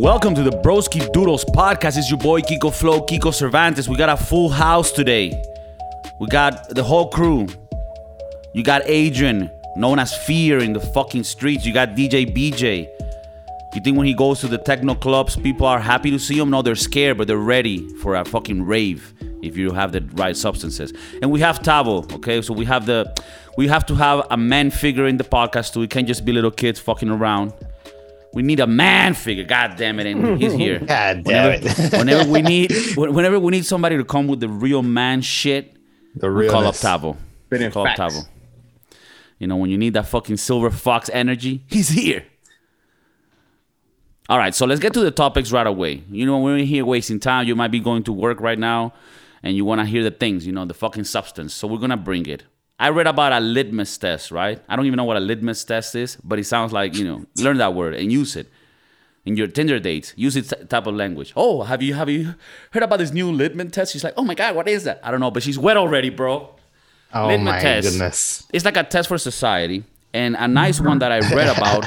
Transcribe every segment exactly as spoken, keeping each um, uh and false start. Welcome to the Broski Doodles podcast. It's your boy Kiko Flow, Kiko Cervantes. We got a full house today. We got the whole crew. You got Adrian, known as Fear in the fucking streets. You got D J B J. You think when he goes to the techno clubs, people are happy to see him? No, they're scared, but they're ready for a fucking rave if you have the right substances. And we have Tavo, okay? So we have the, we have to have a man figure in the podcast too. We can't just be little kids fucking around. We need a man figure. God damn it, and he's here. God damn whenever, it. whenever we need, whenever we need somebody to come with the real man shit, the we call up Tavo. We call facts. up Tavo. You know, when you need that fucking silver fox energy, he's here. All right, so let's get to the topics right away. You know, we're here wasting time. You might be going to work right now, and you want to hear the things, you know, the fucking substance. So we're gonna bring it. I read about a litmus test, right? I don't even know what a litmus test is, but it sounds like, you know, learn that word and use it in your Tinder dates. Use it t- type of language. Oh, have you have you heard about this new litmus test? She's like, oh my God, what is that? I don't know, but she's wet already, bro. Oh litmus my test. goodness. It's like a test for society. And a nice one that I read about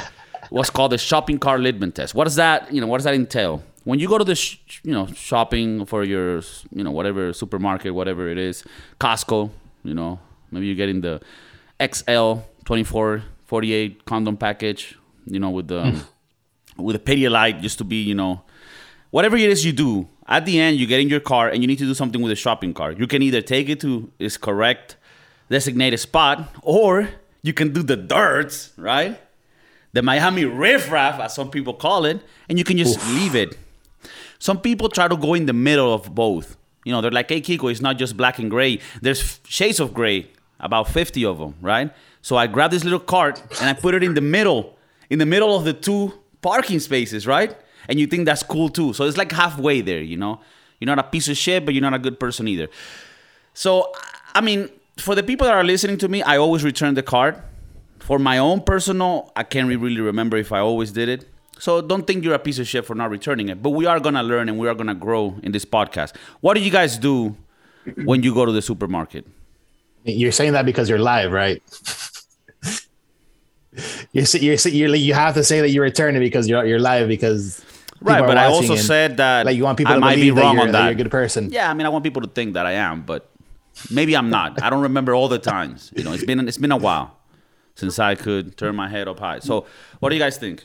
was called the shopping cart litmus test. What does that, you know, what does that entail? When you go to the, sh- you know, shopping for your, you know, whatever supermarket, whatever it is, Costco, you know, maybe you're getting the X L twenty-four forty-eight condom package, you know, with the mm. with a P T A just to be, you know, whatever it is you do. At the end, you get in your car and you need to do something with a shopping cart. You can either take it to its correct designated spot, or you can do the dirts, right? The Miami riffraff, as some people call it, and you can just Oof. leave it. Some people try to go in the middle of both. You know, they're like, hey, Kiko, it's not just black and gray. There's shades of gray. About fifty of them, right? So I grabbed this little cart and I put it in the middle, in the middle of the two parking spaces, right? And you think that's cool too. So it's like halfway there, you know? You're not a piece of shit, but you're not a good person either. So, I mean, for the people that are listening to me, I always return the cart. For my own personal, I can't really remember if I always did it. So don't think you're a piece of shit for not returning it. But we are going to learn and we are going to grow in this podcast. What do you guys do when you go to the supermarket? You're saying that because you're live, right? you're, you're, you're, you have to say that you return it because you're you're live because right. But I also said that like you want people I to might be wrong that on that. that you're a good person. Yeah, I mean, I want people to think that I am, but maybe I'm not. I don't remember all the times. You know, it's been it's been a while since I could turn my head up high. So, what do you guys think?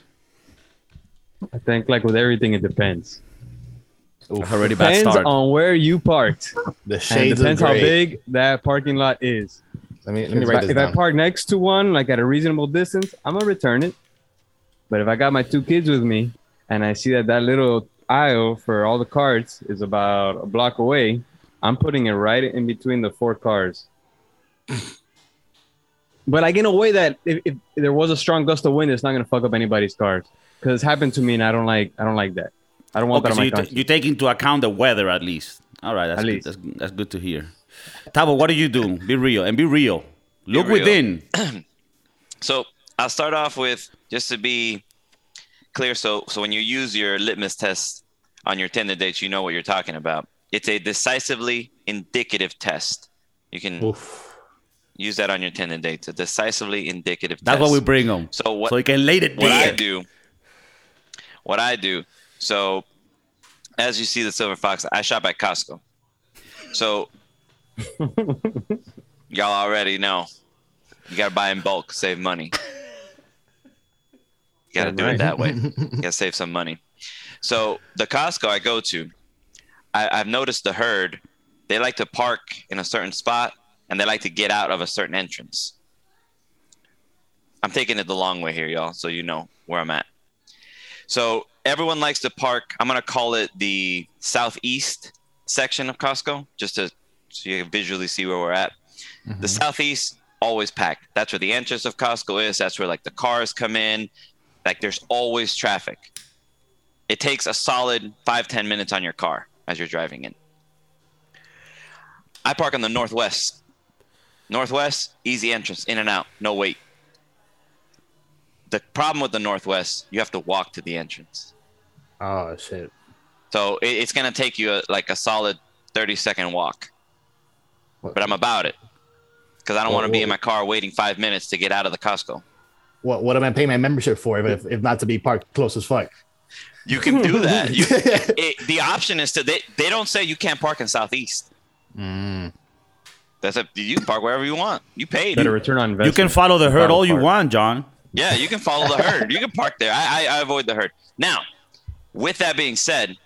I think like with everything, it depends. Oof. Already bad depends start. on where you parked. The shades and depends how big that parking lot is. Let me let me write this down. If I park next to one, like at a reasonable distance, I'm gonna return it. But if I got my two kids with me and I see that that little aisle for all the carts is about a block away, I'm putting it right in between the four cars. But like in a way that if, if there was a strong gust of wind, it's not gonna fuck up anybody's cars. Because it's happened to me, and I don't like. I don't like that. I don't want okay, that. So on my you, conscience. T- you take into account the weather at least. All right, that's at good. Least. That's, that's good to hear. Tavo, what do you do? Be real and be real. Look be real. within. So I'll start off with just to be clear. So so when you use your litmus test on your Tinder dates, you know what you're talking about. It's a decisively indicative test. You can. Oof. Use that on your Tinder dates. A decisively indicative. That's test. That's what we bring them. So what? So you can lay the What there. I do. What I do, so as you see the silver fox, I shop at Costco. So y'all already know you gotta buy in bulk, save money. You gotta do it that way. You gotta save some money. So the Costco I go to, I, I've noticed the herd. They like to park in a certain spot and they like to get out of a certain entrance. I'm taking it the long way here, y'all, so you know where I'm at. So everyone likes to park. I'm going to call it the southeast section of Costco, just to so you can visually see where we're at. Mm-hmm. The southeast, always packed. That's where the entrance of Costco is. That's where like the cars come in. Like there's always traffic. It takes a solid five, ten minutes on your car as you're driving in. I park on the northwest. Northwest, easy entrance, in and out, no wait. The problem with the Northwest, you have to walk to the entrance. Oh, shit. So it, it's going to take you a, like a solid thirty-second walk. What? But I'm about it because I don't want to be in my car waiting five minutes to get out of the Costco. What What am I paying my membership for if, if not to be parked close as fuck? You can do that. You, it, the option is to they, they don't say you can't park in Southeast. Mm. That's a you can park wherever you want. You paid. Better return on investment. You can follow the herd all you want, John. Yeah, you can follow the herd. You can park there. I, I I avoid the herd. Now, with that being said,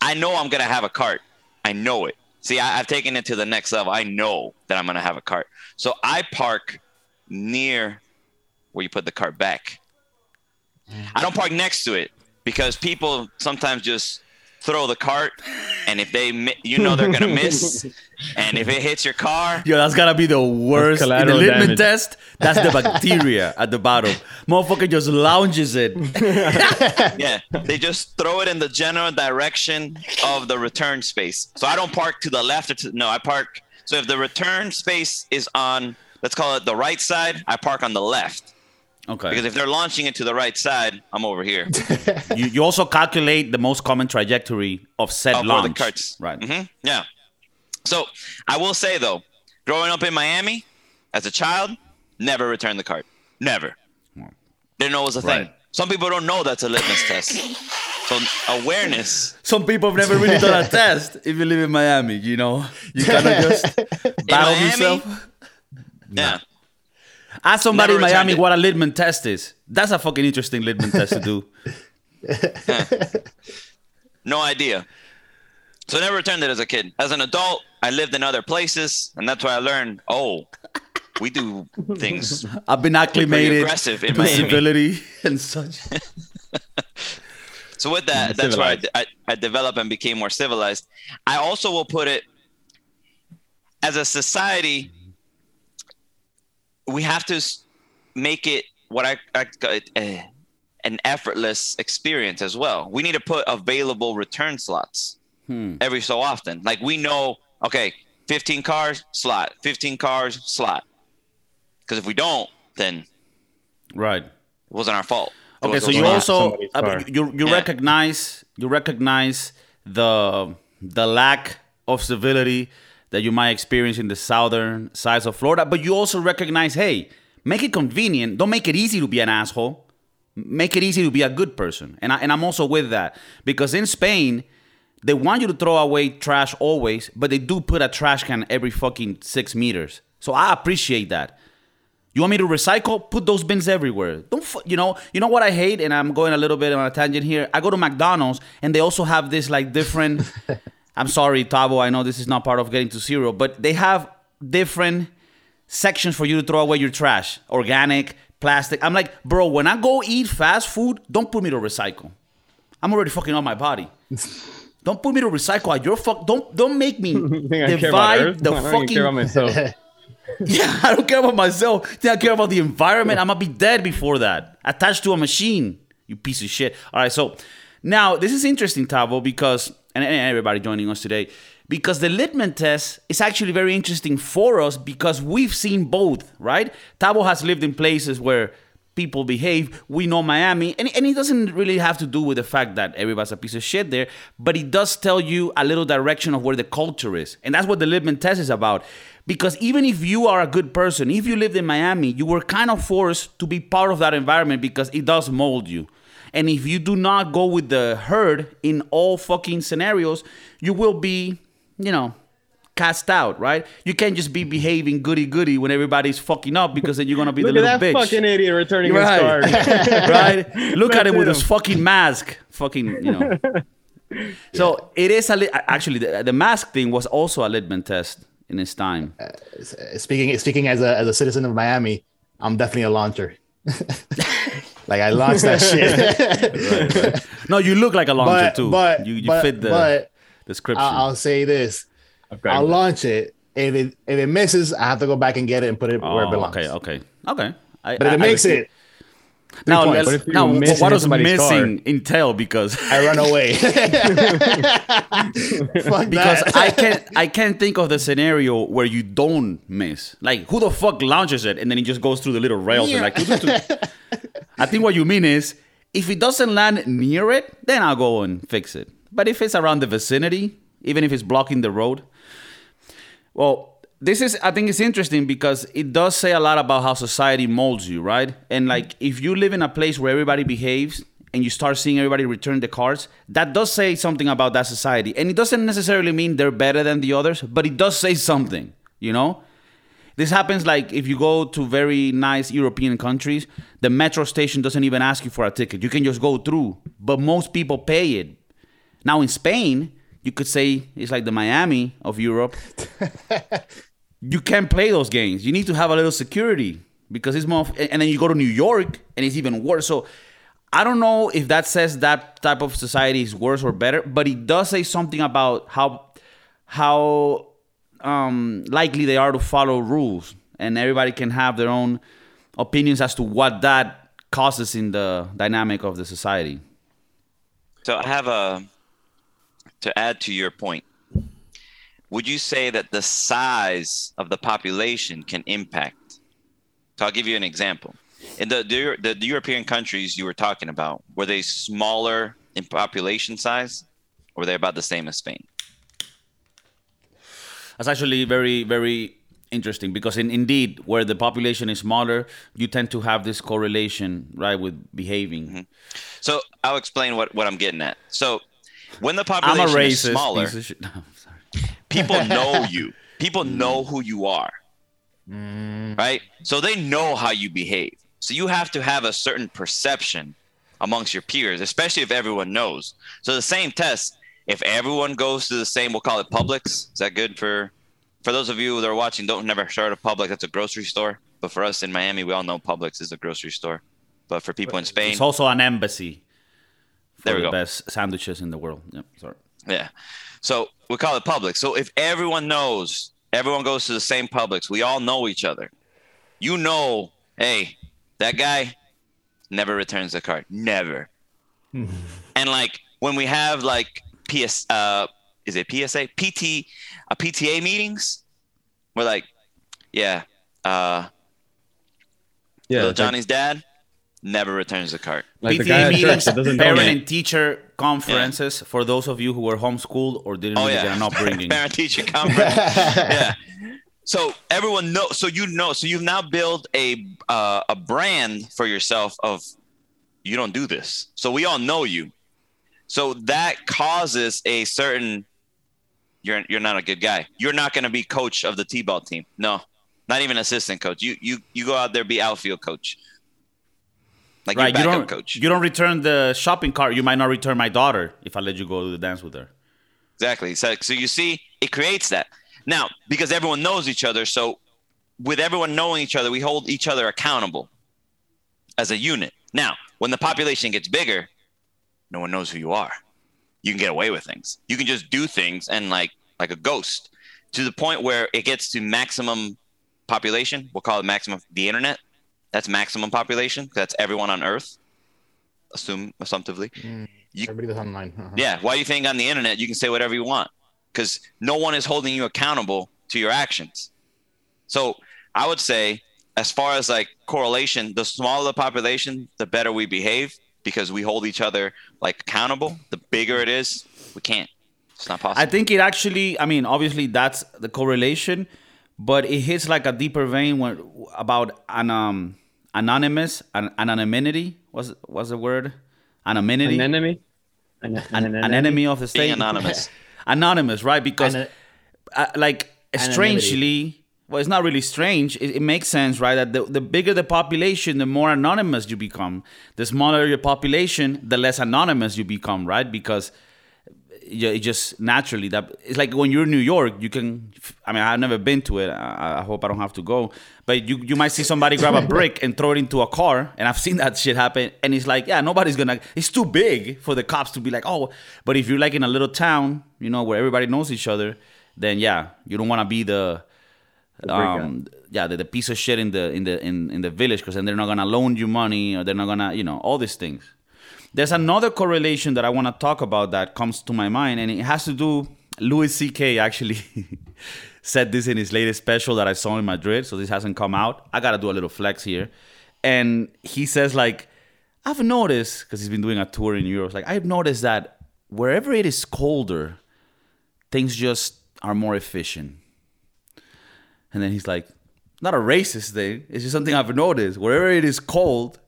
I know I'm gonna have a cart. I know it. See, I, I've taken it to the next level. I know that I'm gonna have a cart. So I park near where you put the cart back. I don't park next to it. Because people sometimes just throw the cart, and if they, mi- you know, they're gonna miss, and if it hits your car, yo, that's gotta be the worst. In the litmus test, that's the bacteria at the bottom. Motherfucker just lounges it. Yeah, they just throw it in the general direction of the return space. So I don't park to the left or to no, I park. So if the return space is on, let's call it the right side, I park on the left. Okay. Because if they're launching it to the right side, I'm over here. you, you also calculate the most common trajectory of said oh, launch. For the carts. Right. Mm-hmm. Yeah. So I will say, though, growing up in Miami as a child, never returned the cart. Never. Didn't know it was a right. thing. Some people don't know that's a litmus test. So awareness. Some people have never really done a test if you live in Miami, you know. You kind of just battle Miami, yourself. Yeah. Ask somebody in Miami it. What a litmus test is. That's a fucking interesting litmus test to do. Yeah. No idea. So I never returned it as a kid. As an adult, I lived in other places, and that's where I learned, oh, we do things. I've been acclimated. Aggressive in Miami. And such. So with that, that's where I, I, I developed and became more civilized. I also will put it as a society. We have to make it what I, I uh, an effortless experience as well. We need to put available return slots hmm. every so often. Like we know, okay, fifteen cars slot, fifteen cars slot. Because if we don't, then right, it wasn't our fault. It okay, so you also uh, you you yeah. recognize you recognize the the lack of civility that you might experience in the southern sides of Florida. But you also recognize, hey, make it convenient. Don't make it easy to be an asshole. Make it easy to be a good person. And, I, and I'm also with that. Because in Spain, they want you to throw away trash always, but they do put a trash can every fucking six meters. So I appreciate that. You want me to recycle? Put those bins everywhere. Don't you know? You know what I hate? And I'm going a little bit on a tangent here. I go to McDonald's, and they also have this like different... I'm sorry, Tavo, I know this is not part of getting to zero, but they have different sections for you to throw away your trash. Organic, plastic. I'm like, bro, when I go eat fast food, don't put me to recycle. I'm already fucking on my body. Don't put me to recycle. You're fuck. Don't don't make me divide the no, fucking... I don't care about myself. Yeah, I don't care about myself. I don't care about the environment. I'm going to be dead before that. Attached to a machine, you piece of shit. All right, so now this is interesting, Tavo, because... and everybody joining us today, because the litmus test is actually very interesting for us because we've seen both, right? Tavo has lived in places where people behave. We know Miami, and, and it doesn't really have to do with the fact that everybody's a piece of shit there, but it does tell you a little direction of where the culture is. And that's what the litmus test is about. Because even if you are a good person, if you lived in Miami, you were kind of forced to be part of that environment because it does mold you. And if you do not go with the herd in all fucking scenarios, you will be, you know, cast out, right? You can't just be behaving goody-goody when everybody's fucking up because then you're going to be the little bitch. Look at that fucking idiot returning his card. Right? Look at him with his fucking mask. Fucking, you know. So it is a li- actually, the, the mask thing was also a litmus test in its time. Uh, speaking speaking as a as a citizen of Miami, I'm definitely a launcher. Like I launched that shit. Right, right. No, you look like a launcher but, too. But you, you but, fit the description. I'll, I'll say this: okay. I'll launch it. If it if it misses, I have to go back and get it and put it oh, where it belongs. Okay, okay, okay. I, but I, if it I makes it. Now, what, now miss, what does missing car? Entail? Because I run away. Fuck because that. I can't. I can't think of the scenario where you don't miss. Like who the fuck launches it and then it just goes through the little rails yeah. and like. I think what you mean is, if it doesn't land near it, then I'll go and fix it. But if it's around the vicinity, even if it's blocking the road, well, this is, I think it's interesting because it does say a lot about how society molds you, right? And like, if you live in a place where everybody behaves and you start seeing everybody return the cards, that does say something about that society. And it doesn't necessarily mean they're better than the others, but it does say something, you know? This happens like if you go to very nice European countries, the metro station doesn't even ask you for a ticket. You can just go through, but most people pay it. Now in Spain, you could say it's like the Miami of Europe. You can't play those games. You need to have a little security because it's more... And then you go to New York and it's even worse. So I don't know if that says that type of society is worse or better, but it does say something about how how um, likely they are to follow rules. And everybody can have their own opinions as to what that causes in the dynamic of the society. So I have a... To add to your point, would you say that the size of the population can impact? So I'll give you an example. In the, the, the European countries you were talking about, were they smaller in population size, or were they about the same as Spain? That's actually very, very interesting because in, indeed, where the population is smaller, you tend to have this correlation, right, with behaving. Mm-hmm. So I'll explain what, what I'm getting at. So when the population is smaller, no, people know you. People know who you are, mm. right? So they know how you behave. So you have to have a certain perception amongst your peers, especially if everyone knows. So the same test, if everyone goes to the same, we'll call it Publix. Is that good for for those of you that are watching? Don't never heard of Publix. That's a grocery store. But for us in Miami, we all know Publix is a grocery store. But for people in Spain, it's also an embassy. There we go. The best sandwiches in the world. Yep, sorry. Yeah. So we call it Publix. So if everyone knows, everyone goes to the same Publix, we all know each other. You know, hey, that guy never returns the card. Never. And like when we have like P S, uh, is it P S A? P T, uh, P T A meetings? We're like, yeah. Uh, yeah. Little Johnny's dad never returns the card. Like P T A meetings, parent and teacher conferences, yeah. For those of you who were homeschooled or didn't oh, really yeah. get an upbringing. Parent teacher conference. Yeah. So everyone knows. So you know. So you've now built a uh, a brand for yourself of you don't do this. So we all know you. So that causes a certain. You're you're not a good guy. You're not going to be coach of the t-ball team. No, not even assistant coach. You you you go out there be outfield coach. Like right, your backup you don't, coach. You don't return the shopping cart. You might not return my daughter if I let you go to the dance with her. Exactly. So, so you see, it creates that. Now, because everyone knows each other, so with everyone knowing each other, we hold each other accountable as a unit. Now, when the population gets bigger, no one knows who you are. You can get away with things. You can just do things and like like a ghost to the point where it gets to maximum population. We'll call it maximum the internet. That's maximum population. That's everyone on Earth, assume assumptively. Mm, you, everybody that's online. Uh-huh. Yeah. Why do you think on the internet you can say whatever you want? Because no one is holding you accountable to your actions. So I would say, as far as like correlation, the smaller the population, the better we behave because we hold each other like accountable. The bigger it is, we can't. It's not possible. I think it actually. I mean, obviously that's the correlation, but it hits like a deeper vein when about an um. Anonymous, an- anonymity was was the word? Anonymity. An enemy. An, an, an, an enemy of the state. Being anonymous. Anonymous, right? Because, an- uh, like, anonymity. Strangely, well, it's not really strange. It, it makes sense, right? That the, the bigger the population, the more anonymous you become. The smaller your population, the less anonymous you become, right? Because it just naturally that it's like when you're in New York, you can. I mean, I've never been to it. I, I hope I don't have to go. But you, you might see somebody grab a brick and throw it into a car, and I've seen that shit happen. And it's like, yeah, nobody's gonna. It's too big for the cops to be like, oh. But if you're like in a little town, you know, where everybody knows each other, then yeah, you don't want to be the, um, yeah, the, the piece of shit in the in the in, in the village, because then they're not gonna loan you money, or they're not gonna, you know, all these things. There's another correlation that I want to talk about that comes to my mind, and it has to do, Louis C K actually said this in his latest special that I saw in Madrid, so this hasn't come out. I got to do a little flex here. And he says, like, I've noticed, because he's been doing a tour in Europe, like, I've noticed that wherever it is colder, things just are more efficient. And then he's like, not a racist thing. It's just something I've noticed. Wherever it is cold,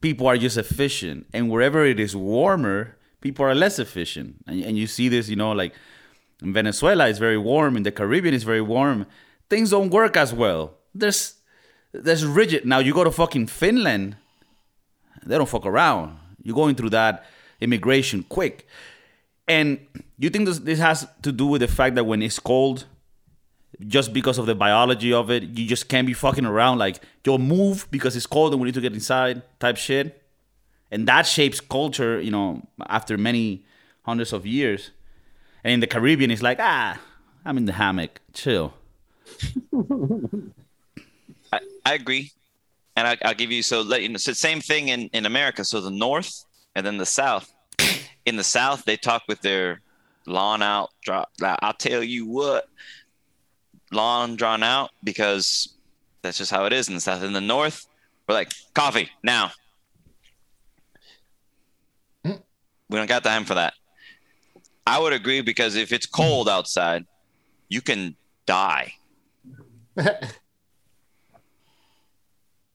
people are just efficient. And wherever it is warmer, people are less efficient. And, and you see this, you know, like in Venezuela, it's very warm. In the Caribbean, it's very warm. Things don't work as well. There's, there's rigid. Now, you go to fucking Finland, they don't fuck around. You're going through that immigration quick. And you think this, this has to do with the fact that when it's cold, just because of the biology of it, you just can't be fucking around. Like, you'll move because it's cold and we need to get inside type shit. And that shapes culture, you know, after many hundreds of years. And in the Caribbean, it's like, ah, I'm in the hammock. Chill. I, I agree. And I, I'll give you, so let you know, so same thing in, in America. So the North and then the South. In the South, they talk with their lawn out. Draw, I'll tell you what. Long drawn out, because that's just how it is in the South. In the North, we're like, coffee now. Mm. We don't got time for that. I would agree, because if it's cold outside, you can die.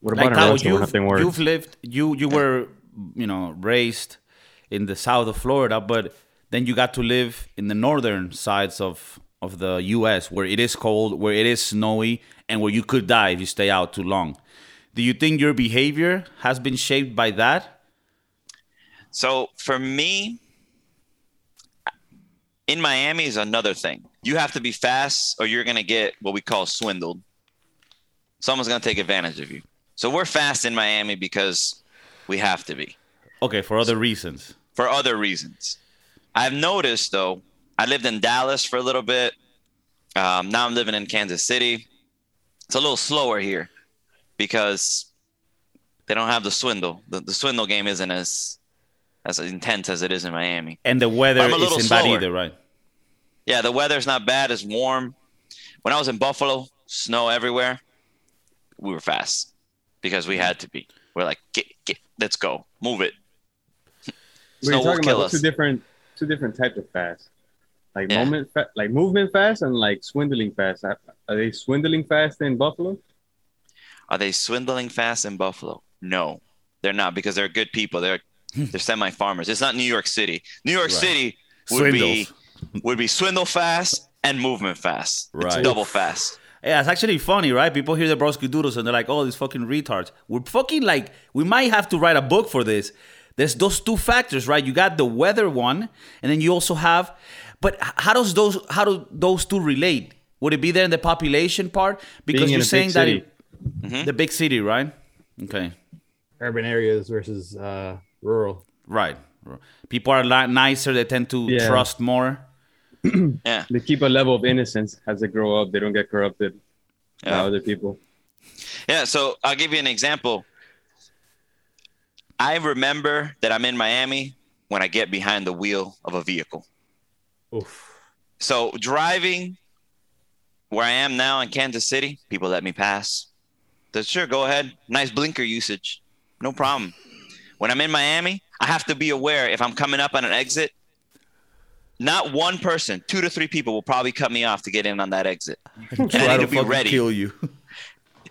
What about like you've, nothing works. You've lived, you you were, you know, raised in the South of Florida, but then you got to live in the northern sides of. Of the U S, where it is cold, where it is snowy, and where you could die if you stay out too long. Do you think your behavior has been shaped by that? So for me, in Miami is another thing. You have to be fast or you're going to get what we call swindled. Someone's going to take advantage of you. So we're fast in Miami because we have to be. Okay, for other reasons. For other reasons. I've noticed, though, I lived in Dallas for a little bit. Um, now I'm living in Kansas City. It's a little slower here because they don't have the swindle. The, the swindle game isn't as as intense as it is in Miami. And the weather isn't bad either, right? Yeah, the weather's not bad. It's warm. When I was in Buffalo, snow everywhere. We were fast because we had to be. We're like, get, get, let's go. Move it. Snow will kill us. Two different, two different types of fast. Like yeah. moment, fa- like movement fast and like swindling fast. Are they swindling fast in Buffalo? Are they swindling fast in Buffalo? No, they're not, because they're good people. They're they're semi-farmers. It's not New York City. New York right. City would Swindles. be would be swindle fast and movement fast. Right. It's double fast. Yeah, it's actually funny, right? People hear the Broski Doodles and they're like, "Oh, these fucking retards." We're fucking like, we might have to write a book for this. There's those two factors, right? You got the weather one, and then you also have. But how does those how do those two relate? Would it be there in the population part? Because you're saying that it, mm-hmm. the big city, right? Okay. Urban areas versus uh, rural. Right. People are a lot nicer. They tend to yeah. trust more. yeah. They keep a level of innocence as they grow up. They don't get corrupted yeah. by other people. Yeah. So I'll give you an example. I remember that I'm in Miami when I get behind the wheel of a vehicle. Oof. So driving where I am now in Kansas City, people let me pass. So sure, go ahead. Nice blinker usage. No problem. When I'm in Miami, I have to be aware if I'm coming up on an exit, not one person, two to three people will probably cut me off to get in on that exit. And so I need to be ready. Kill you.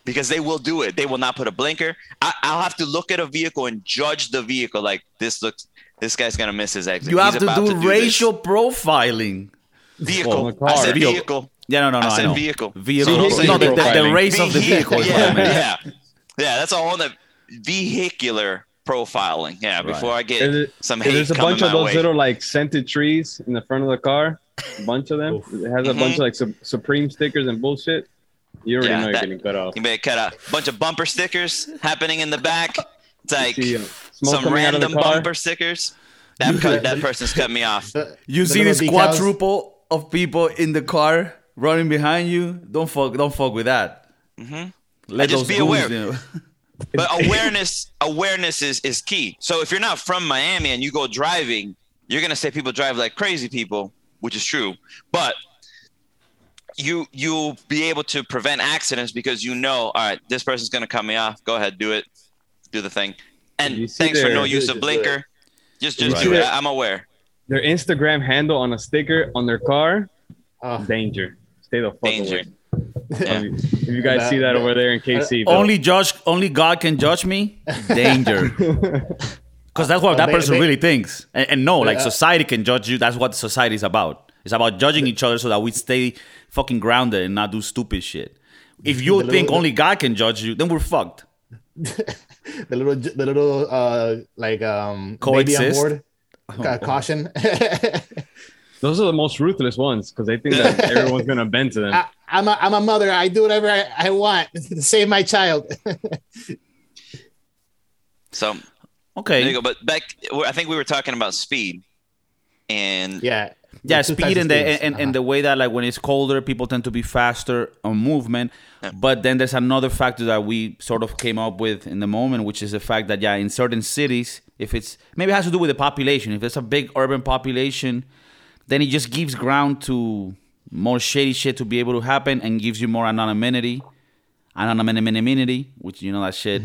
Because they will do it. They will not put a blinker. I, I'll have to look at a vehicle and judge the vehicle like this looks. This guy's going to miss his exit. You have to do, to do racial this. profiling. Vehicle. Oh, I said vehicle. Yeah, no, no, no. I said I vehicle. Vehicle. So vehicle. No, the, the, the race Vehic- of the vehicle. Yeah, yeah. yeah. yeah that's all on the vehicular profiling. Yeah, before right. I get it, some hate There's a bunch of those way. little, like, scented trees in the front of the car. A bunch of them. It has a mm-hmm. bunch of, like, su- Supreme stickers and bullshit. You already yeah, know that, you're getting cut off. You better cut off. A bunch of bumper stickers happening in the back. It's like... Some random bumper stickers. That cut, that person's cut me off. You see this quadruple of people in the car running behind you. Don't fuck. Don't fuck with that. Mm-hmm. Let just be aware. Do. But awareness, awareness is, is key. So if you're not from Miami and you go driving, you're gonna say people drive like crazy people, which is true. But you you'll be able to prevent accidents because you know, all right, this person's gonna cut me off. Go ahead, do it, do the thing. And thanks their, for no use of blinker. Just just right. do it. I'm aware. Their Instagram handle on a sticker on their car. Uh, danger. Stay the fuck danger. away. Yeah. Um, if you guys that, see that over there in K C, bro. only judge, only God can judge me. Danger, because that's what that they, person they, really thinks. And, and no, yeah. like society can judge you. That's what society is about. It's about judging each other so that we stay fucking grounded and not do stupid shit. If you the think little, only God can judge you, then we're fucked. the little, the little, uh, like um, coexist. Baby on board. Oh, caution. Those are the most ruthless ones because they think that everyone's gonna bend to them. I, I'm a I'm a mother. I do whatever I, I want to save my child. So okay, there you go. But back, I think we were talking about speed, and yeah, yeah, speed and the and, uh-huh. and the way that like when it's colder, people tend to be faster on movement. Yeah. But then there's another factor that we sort of came up with in the moment, which is the fact that yeah, in certain cities, if it's maybe it has to do with the population. If there's a big urban population, then it just gives ground to more shady shit to be able to happen and gives you more anonymity, anonymity, which, you know, that shit.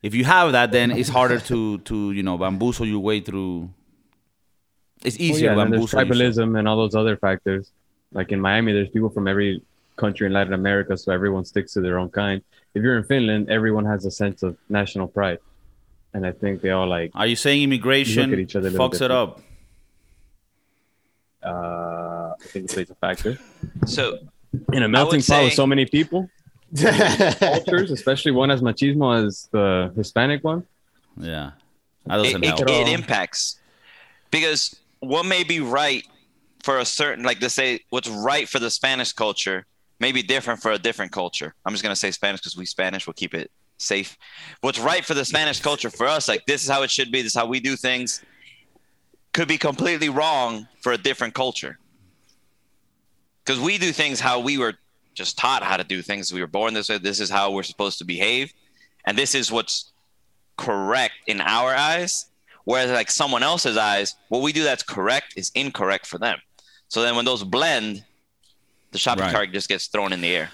If you have that, then it's harder to, to you know, bamboozle your way through. It's easier oh, yeah, to bamboozle. And there's tribalism and all those other factors. Like in Miami, there's people from every country in Latin America, so everyone sticks to their own kind. If you're in Finland, everyone has a sense of national pride. And I think they all like... Are you saying immigration look at each other fucks it up? Uh, I think it plays a factor. So, in a melting pot with so many people, cultures, especially one as machismo as the Hispanic one, yeah, that doesn't it, help. It, it impacts because what may be right for a certain, like, let's say what's right for the Spanish culture may be different for a different culture. I'm just gonna say Spanish because we Spanish will keep it safe. What's right for the Spanish culture for us, like this is how it should be. This is how we do things. Could be completely wrong for a different culture. Because we do things how we were just taught how to do things. We were born this way. This is how we're supposed to behave. And this is what's correct in our eyes. Whereas like someone else's eyes, what we do that's correct is incorrect for them. So then when those blend, the shopping right. cart just gets thrown in the air.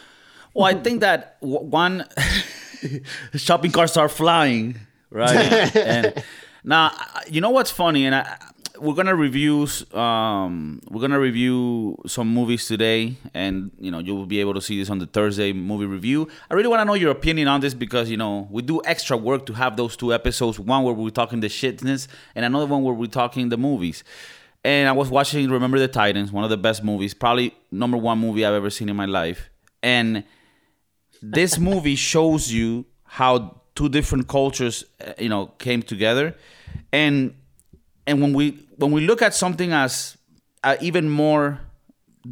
Well, I think that one, shopping carts are flying, right? And now, you know what's funny? And I... We're gonna review. Um, we're gonna review some movies today, and you know you will be able to see this on the Thursday movie review. I really want to know your opinion on this because you know we do extra work to have those two episodes: one where we're talking the shitness, and another one where we're talking the movies. And I was watching Remember the Titans, one of the best movies, probably number one movie I've ever seen in my life. And this movie shows you how two different cultures, you know, came together, and. And when we when we look at something as uh, even more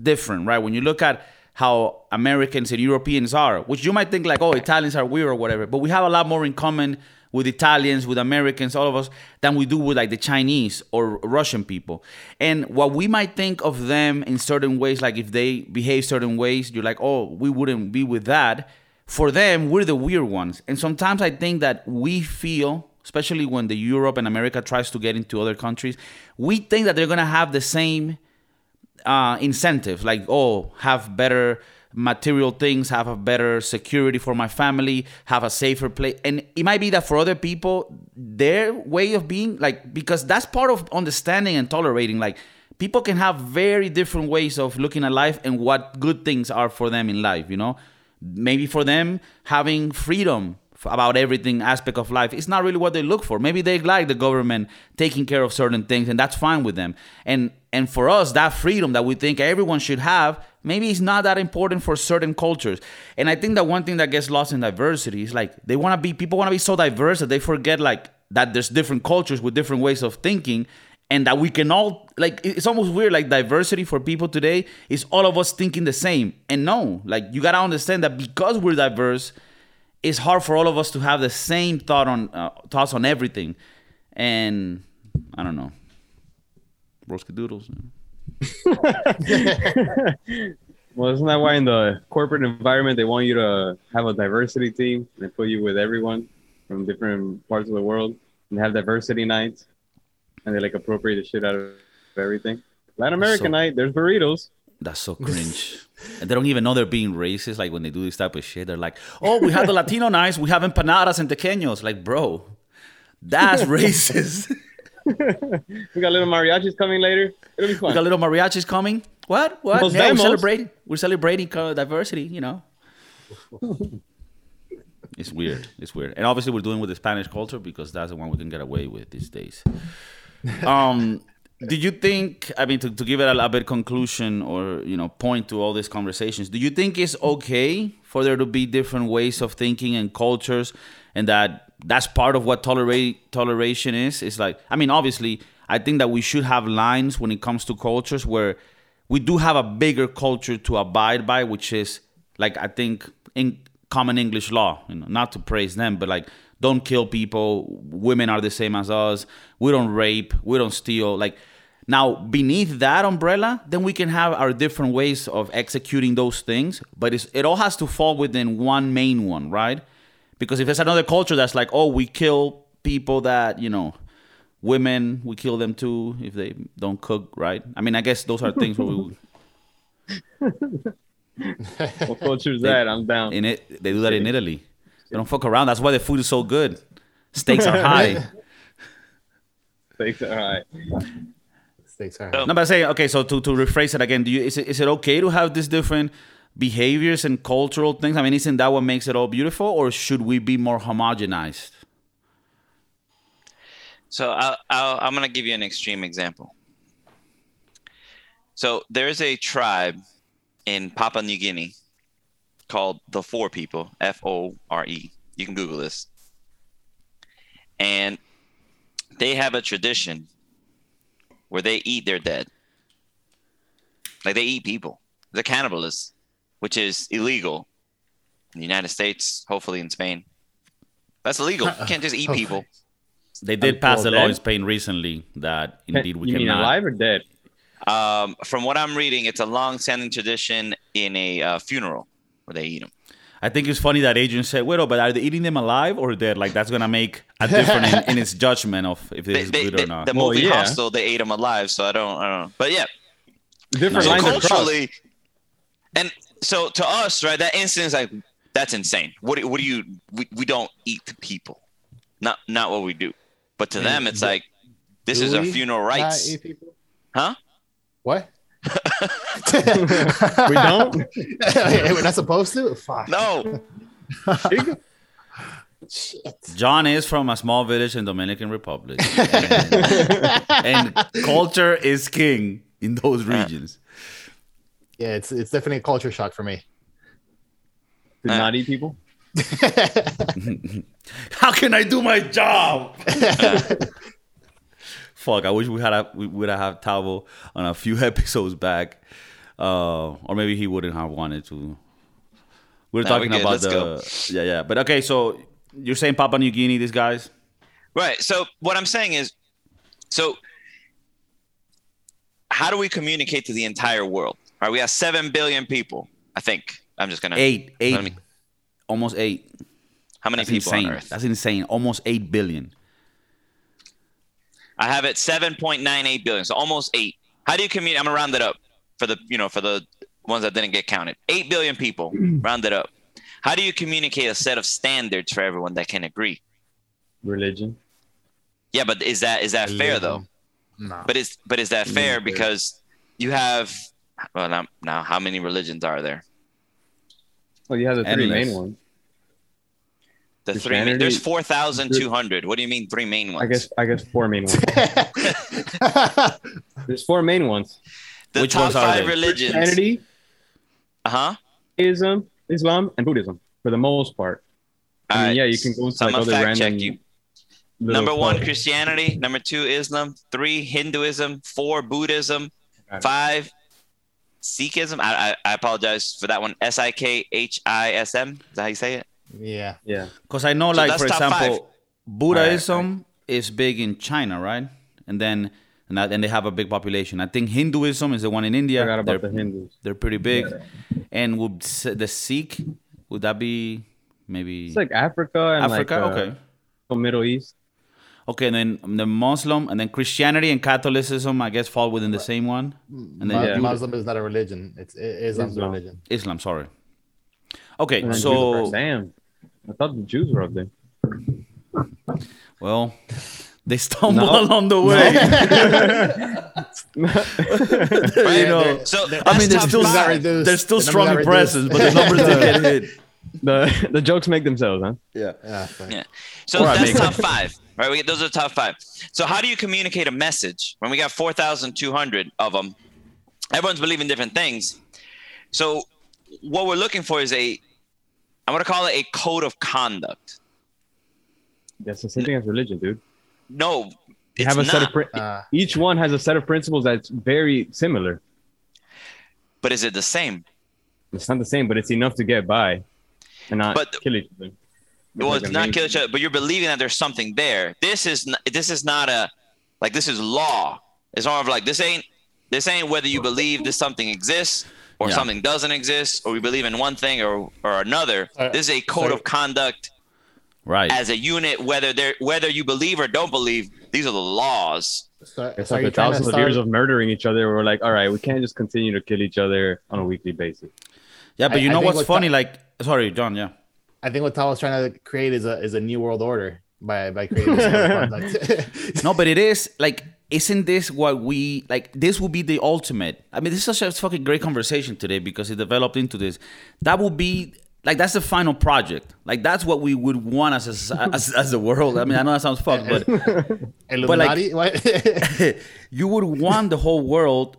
different, right? When you look at how Americans and Europeans are, which you might think like, oh, Italians are weird or whatever, but we have a lot more in common with Italians, with Americans, all of us, than we do with like the Chinese or Russian people. And what we might think of them in certain ways, like if they behave certain ways, you're like, oh, we wouldn't be with that. For them, we're the weird ones. And sometimes I think that we feel... especially when the Europe and America tries to get into other countries, we think that they're going to have the same uh, incentives, like, oh, have better material things, have a better security for my family, have a safer place. And it might be that for other people, their way of being, like, because that's part of understanding and tolerating. Like, people can have very different ways of looking at life and what good things are for them in life, you know? Maybe for them, having freedom about everything aspect of life. It's not really what they look for. Maybe they like the government taking care of certain things, and that's fine with them. And and for us, that freedom that we think everyone should have, maybe it's not that important for certain cultures. And I think that one thing that gets lost in diversity is like they want to be people want to be so diverse that they forget like that there's different cultures with different ways of thinking, and that we can all like it's almost weird like diversity for people today is all of us thinking the same. And no, like you got to understand that because we're diverse, it's hard for all of us to have the same thought on uh, thoughts on everything, and I don't know. Broski Doodles. Well, isn't that why in the corporate environment they want you to have a diversity team and put you with everyone from different parts of the world and have diversity nights, and they like appropriate the shit out of everything. Latin American so, night, there's burritos. That's so cringe. And they don't even know they're being racist. Like when they do this type of shit, they're like, oh, we have the Latino nights, we have empanadas and tequeños. Like, bro, that's racist. We got little mariachis coming later. It'll be fun. We got little mariachis coming. What? What? Nos yeah, we're celebrating. We're celebrating diversity, you know. It's weird. It's weird. And obviously we're doing with the Spanish culture because that's the one we can get away with these days. Um, did you think, I mean, to, to give it a, a bit conclusion or, you know, point to all these conversations, do you think it's okay for there to be different ways of thinking and cultures and that that's part of what tolerate, toleration is? It's like, I mean, obviously, I think that we should have lines when it comes to cultures where we do have a bigger culture to abide by, which is like, I think, in common English law, you know, not to praise them, but like, don't kill people. Women are the same as us. We don't rape. We don't steal. Like, now, beneath that umbrella, then we can have our different ways of executing those things. But it's, it all has to fall within one main one, right? Because if there's another culture that's like, oh, we kill people that, you know, women, we kill them too if they don't cook, right? I mean, I guess those are things where we... What culture is that? I'm down. In it, they do that in Italy. They don't fuck around. That's why the food is so good. Steaks are high. Steaks are high. Steaks are high. No, but I say, okay, so to, to rephrase it again, do you is it, is it okay to have these different behaviors and cultural things? I mean, isn't that what makes it all beautiful, or should we be more homogenized? So I'll, I'll, I'm going to give you an extreme example. So there is a tribe in Papua New Guinea called the Fore people, F O R E. You can Google this. And they have a tradition where they eat their dead. Like, they eat people. They're cannibalists, which is illegal in the United States, hopefully in Spain. That's illegal. You can't just eat people. They did pass a law in Spain recently that indeed we cannot. You mean alive or dead? Um, from what I'm reading, it's a long-standing tradition in a uh, funeral where they eat them. I think it's funny that Adrian said, "Wait, oh, but are they eating them alive or dead?" Like, that's gonna make a difference in, in its judgment of if it is they, good they, or not. The well, movie yeah. Hostel, they ate them alive, so I don't, I don't know. But yeah, different so culturally, and so to us, right? That instance, like, that's insane. What, what do you? We, we don't eat people. Not, not what we do. But to I mean, them, it's do, like this is our funeral rites. Eat people? Huh? What? We don't? We're not supposed to? Fuck. No. Shit. John is from a small village in Dominican Republic. and, and culture is king in those regions. Yeah, it's it's definitely a culture shock for me. Did uh, not eat people? How can I do my job? Fuck! I wish we had a, we would have Tavo on a few episodes back, uh, or maybe he wouldn't have wanted to. We were no, talking we about Let's the go. yeah, yeah. But okay, so you're saying Papua New Guinea, these guys, right? So what I'm saying is, so how do we communicate to the entire world? All right, we have seven billion people. I think I'm just gonna eight, eight, me, almost eight. How many That's people insane. on Earth? That's insane. Almost eight billion. I have it seven point nine eight billion, so almost eight. How do you communicate? I'm going to round it up for the, you know, for the ones that didn't get counted. eight billion people, round it up. How do you communicate a set of standards for everyone that can agree? Religion. Yeah, but is that is that Religion. fair though? No. But is but is that fair, fair because you have well now, now how many religions are there? Well, you have the three Endless. main ones. The three main, there's four thousand two hundred. What do you mean three main ones? I guess I guess four main ones. There's four main ones. The Which top ones are five they? religions. Christianity, uh-huh. Islam, Islam, and Buddhism for the most part. I mean, right. yeah, you can go to like other random. Number one, parts. Christianity. Number two, Islam. Three, Hinduism. Four, Buddhism. Five, Sikhism. I, I I apologize for that one. S I K H I S M. Is that how you say it? Yeah, yeah. Because I know, like, so for example, five. Buddhism right, right. is big in China, right? And then and, that, and they have a big population. I think Hinduism is the one in India. I forgot about they're, the Hindus. They're pretty big. Yeah. And would the Sikh, would that be maybe... It's like Africa and Africa? Like, okay. Uh, Middle East. Okay, and then the Muslim, and then Christianity and Catholicism, I guess, fall within the right. same one. And then yeah. Muslim is not a religion. It's Islam's Islam. religion. Islam, sorry. Okay, so... Damn. I thought the Jews were up there. Well, they stumbled no. along the way. You know, so I mean, there's still there's still the strong presses, but the numbers did get hit. The the jokes make themselves, huh? Yeah. Yeah. yeah. So or that's top five, right? We get, those are the top five. So how do you communicate a message when we got four thousand two hundred of them? Everyone's believing different things. So what we're looking for is a, I'm going to call it a code of conduct. That's the same thing as religion, dude. No, they have a not. set of pri- uh, each one has a set of principles that's very similar. But is it the same? It's not the same, but it's enough to get by. And not but, kill each other. Well, it's not kill each other, but you're believing that there's something there. This is not, this is not a like this is law. It's more of like this ain't this ain't whether you believe this something exists or yeah. something doesn't exist, or we believe in one thing or or another. Uh, this is a code sorry. of conduct, right? As a unit, whether there whether you believe or don't believe, these are the laws. So, it's like thousands of years of murdering each other. We're like, all right, we can't just continue to kill each other on a weekly basis. Yeah, but you I, know I what's what funny, Ta- like sorry, John. Yeah, I think what Tala's trying to create is a is a new world order by by creating this kind of conduct. No, but it is like, isn't this what we like? This would be the ultimate. I mean, this is such a fucking great conversation today because it developed into this. That would be like that's the final project. Like that's what we would want as a, as as the world. I mean, I know that sounds fucked, but but like you would want the whole world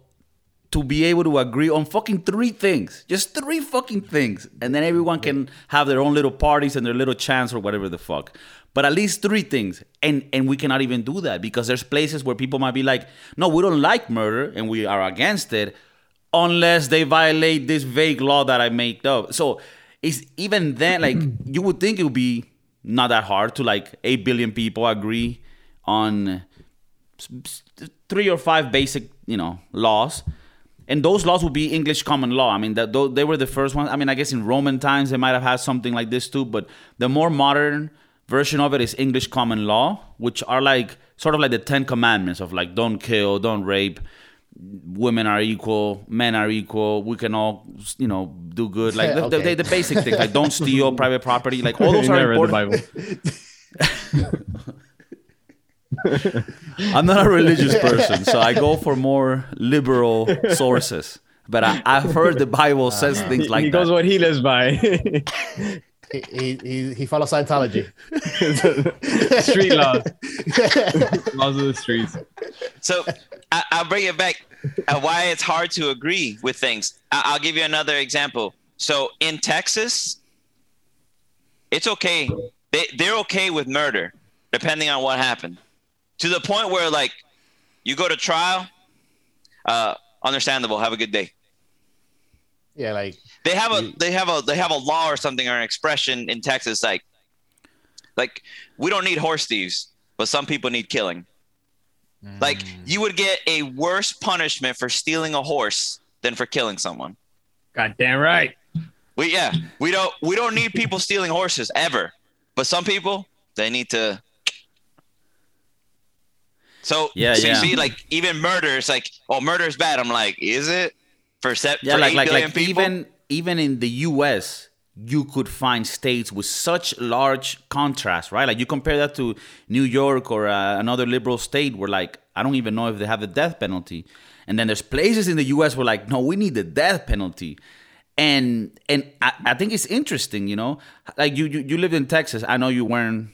to be able to agree on fucking three things. Just three fucking things. And then everyone can have their own little parties and their little chants or whatever the fuck. But at least three things. And and we cannot even do that because there's places where people might be like, no, we don't like murder and we are against it unless they violate this vague law that I made up. So it's even then, like, you would think it would be not that hard to, like, eight billion people agree on three or five basic, you know, laws. And those laws would be English common law. I mean, that they were the first ones. I mean, I guess in Roman times, they might have had something like this too. But the more modern version of it is English common law, which are like sort of like the Ten Commandments of like, don't kill, don't rape. Women are equal. Men are equal. We can all, you know, do good. Like the, okay. the, the, the basic things, like don't steal private property. Like all those you are important. I'm not a religious person, so I go for more liberal sources. But I, I've heard the Bible says uh, things like he that. He goes what he lives by. he, he he follows Scientology. Street laws. Laws of the streets. So I, I'll bring it back uh, why it's hard to agree with things. I, I'll give you another example. So in Texas, it's okay. They, they're okay with murder, depending on what happened. To the point where, like, you go to trial, uh, understandable. Have a good day. Yeah, like they have a they have a they have a law or something or an expression in Texas, like, like we don't need horse thieves, but some people need killing. Mm. Like you would get a worse punishment for stealing a horse than for killing someone. Goddamn right. We yeah we don't we don't need people stealing horses ever, but some people they need to. So, yeah, so yeah. you see, like, even murder, it's like, oh, murder is bad. I'm like, is it? For, set, yeah, for like, eight like, billion like people? Even, even in the U S, you could find states with such large contrast, right? Like, you compare that to New York or uh, another liberal state where, like, I don't even know if they have the death penalty. And then there's places in the U S where, like, no, we need the death penalty. And and I, I think it's interesting, you know? Like, you, you, you lived in Texas. I know you weren't...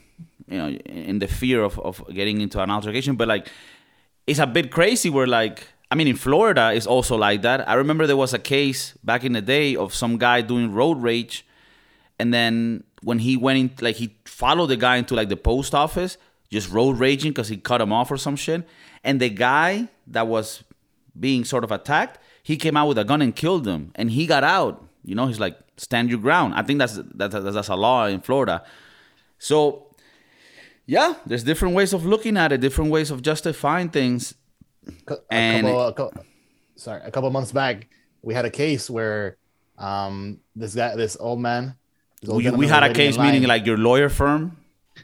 you know, in the fear of, of getting into an altercation. But, like, it's a bit crazy where, like, I mean, in Florida, it's also like that. I remember there was a case back in the day of some guy doing road rage. And then when he went in, like, he followed the guy into, like, the post office, just road raging because he cut him off or some shit. And the guy that was being sort of attacked, he came out with a gun and killed him. And he got out. You know, he's like, stand your ground. I think that's that's, that's a law in Florida. So... yeah, there's different ways of looking at it, different ways of justifying things. A and couple, a couple, sorry, a couple months back, we had a case where um, this guy, this old man, this old we, we had a case meaning like your lawyer firm.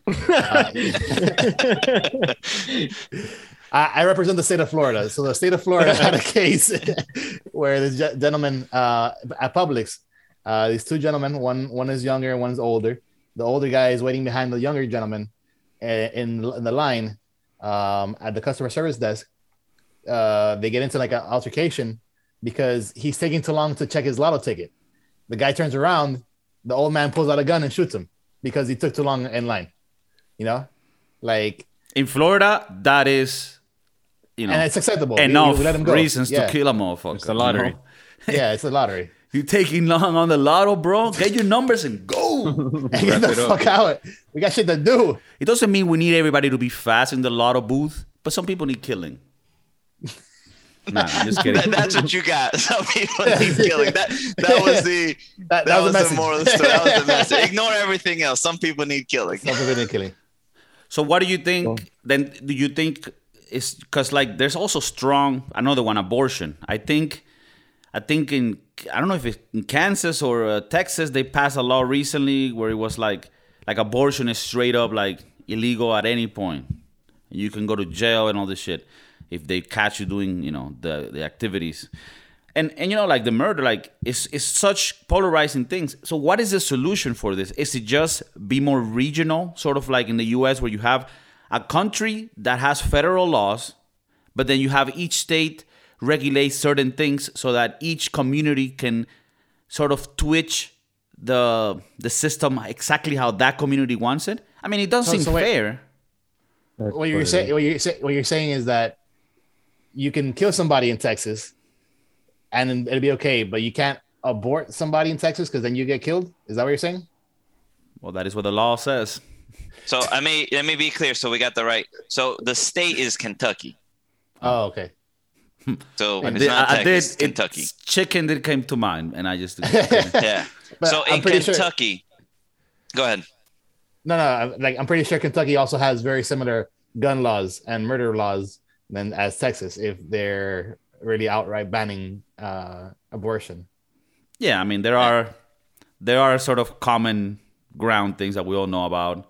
Uh, I, I represent the state of Florida, so the state of Florida had a case where this gentleman uh, at Publix, uh, these two gentlemen, one one is younger, one is older. The older guy is waiting behind the younger gentleman. In, in the line um, at the customer service desk, uh, they get into like an altercation because he's taking too long to check his lotto ticket. The guy turns around, the old man pulls out a gun and shoots him because he took too long in line. You know, like in Florida, that is, you know, and it's acceptable. Enough we, we let him go. Reasons yeah. to kill a motherfucker. It's a lottery. You know? Yeah, it's a lottery. You taking long on the lotto, bro? Get your numbers and go. Get the fuck out. We got shit to do. It doesn't mean we need everybody to be fast in the lotto booth, but some people need killing. Nah, I'm just kidding. that, that's what you got. Some people need killing. That that was the that, that, that was, was the moral of the story. That was the message. Ignore everything else. Some people need killing. Some people need killing. So what do you think? Oh. Then do you think it's because like there's also strong another one abortion. I think. I think in, I don't know if it's in Kansas or uh, Texas, they passed a law recently where it was like, like abortion is straight up like illegal at any point. You can go to jail and all this shit if they catch you doing, you know, the, the activities. And, and you know, like the murder, like it's, it's such polarizing things. So what is the solution for this? Is it just be more regional, sort of like in the U S where you have a country that has federal laws, but then you have each state regulate certain things so that each community can sort of twitch the the system exactly how that community wants it. I mean, it does so, seem so fair. Wait, what you're saying, what you're say, what you're saying is that you can kill somebody in Texas, and it'll be okay, but you can't abort somebody in Texas because then you get killed. Is that what you're saying? Well, that is what the law says. So I may let me be clear. So we got the right. So the state is Kentucky. Oh, okay. So it's the, not Texas, I did, it's Kentucky. It's chicken that came to mind, and I just yeah. So I'm in Kentucky, sure, go ahead. No, no, like I'm pretty sure Kentucky also has very similar gun laws and murder laws than as Texas, if they're really outright banning uh, abortion. Yeah, I mean there are there are sort of common ground things that we all know about.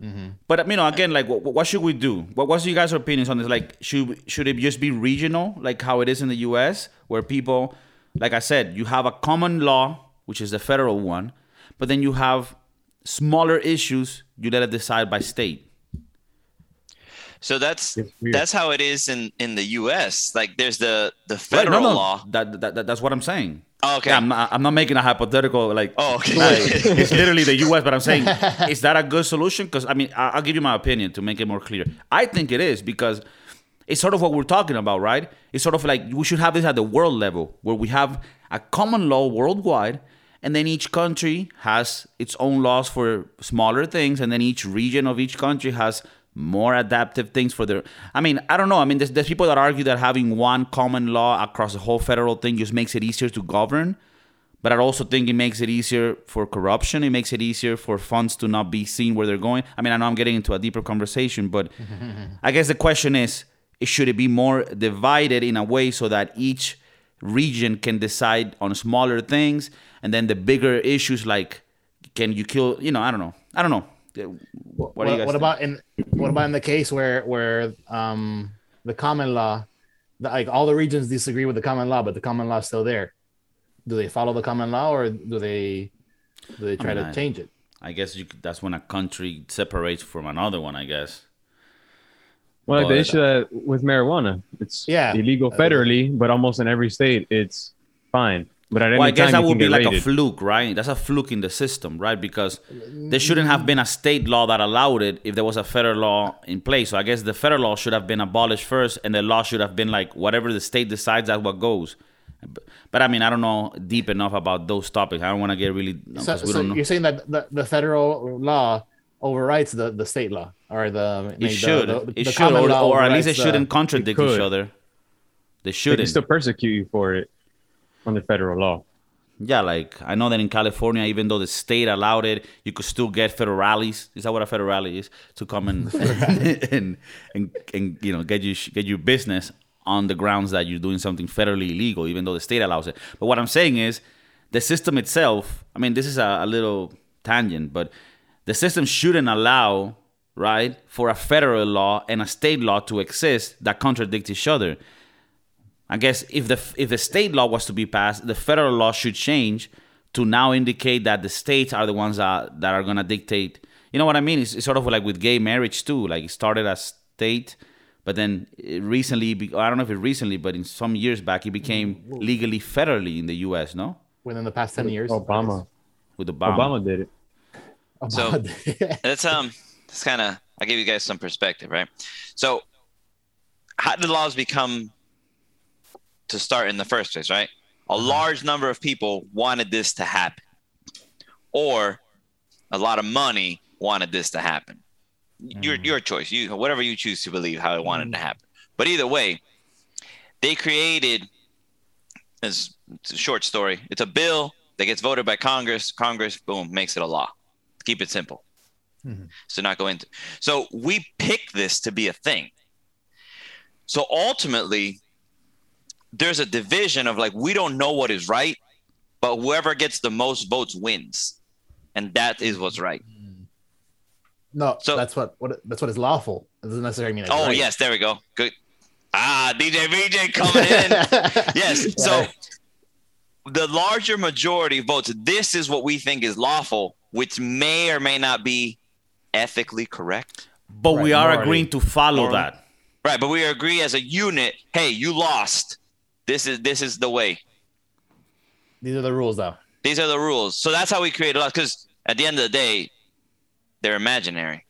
Mm-hmm. But you know, again, like, what, what should we do? What, what's your guys' opinions on this? Like, should should it just be regional, like how it is in the U S, where people, like I said, you have a common law, which is the federal one, but then you have smaller issues you let it decide by state. So that's that's how it is in, in the U S. Like, there's the the federal right, no, no, law. That, that, that that's what I'm saying. Oh, okay, yeah, I'm, not, I'm not making a hypothetical. Like, oh, okay. Like, it's literally the U S. But I'm saying, is that a good solution? Because I mean, I'll give you my opinion to make it more clear. I think it is because it's sort of what we're talking about, right? It's sort of like we should have this at the world level, where we have a common law worldwide, and then each country has its own laws for smaller things, and then each region of each country has more adaptive things for their. I mean, I don't know. I mean, there's, there's people that argue that having one common law across the whole federal thing just makes it easier to govern. But I also think it makes it easier for corruption. It makes it easier for funds to not be seen where they're going. I mean, I know I'm getting into a deeper conversation, but I guess the question is, should it be more divided in a way so that each region can decide on smaller things? And then the bigger issues like, can you kill, you know, I don't know. I don't know. What, what, what about in what about in the case where where um, the common law, the, like all the regions disagree with the common law, but the common law is still there? Do they follow the common law, or do they do they try I mean, to I, change it? I guess you, that's when a country separates from another one. I guess. Well, like the issue that with marijuana, it's yeah. illegal federally, but almost in every state it's fine. But at any well, I guess time, that would be like rated. A fluke, right? That's a fluke in the system, right? Because there shouldn't have been a state law that allowed it if there was a federal law in place. So I guess the federal law should have been abolished first, and the law should have been like whatever the state decides, that's what goes. But, but I mean, I don't know deep enough about those topics. I don't want to get really... No, so we so don't know. You're saying that the, the federal law overrides the, the state law? Or the... It should. The, the, it the should, or, or at least it shouldn't the, contradict it each other. They shouldn't. They can still persecute you for it. On the federal law. Yeah, like I know that in California, even though the state allowed it, you could still get federal rallies. Is that what a federal rally is? To come and and, and, and and you know get you get your business on the grounds that you're doing something federally illegal, even though the state allows it. But what I'm saying is, the system itself. I mean, this is a, a little tangent, but the system shouldn't allow, right, for a federal law and a state law to exist that contradict each other. I guess if the if the state law was to be passed, the federal law should change to now indicate that the states are the ones that, that are going to dictate. You know what I mean? It's, it's sort of like with gay marriage too. Like it started as state, But then recently, I don't know if it recently, but in some years back, it became legally federally in the U S, no? Within the past ten years. Obama. With Obama. Obama did it. Obama so did it. That's, um, that's kind of, I'll give you guys some perspective, right? So how did laws become to start in the first place, right? A large number of people wanted this to happen, or a lot of money wanted this to happen. Your your choice, you whatever you choose to believe how it wanted to happen. But either way, they created this short story. It's a bill that gets voted by Congress. Congress, boom, makes it a law. Keep it simple. Mm-hmm. So not go into. So we pick this to be a thing. So ultimately, there's a division of like we don't know what is right, but whoever gets the most votes wins, and that is what's right. No, so, that's what, what that's what is lawful. It doesn't necessarily mean. Oh, right. Yes, there we go. Good. Ah, D J V J coming in. Yes. So the larger majority votes. This is what we think is lawful, which may or may not be ethically correct. But right, we are minority. Agreeing to follow or, that. Right, but we agree as a unit. Hey, you lost. This is this is the way. These are the rules, though. These are the rules. So that's how we create a lot. Because at the end of the day, they're imaginary.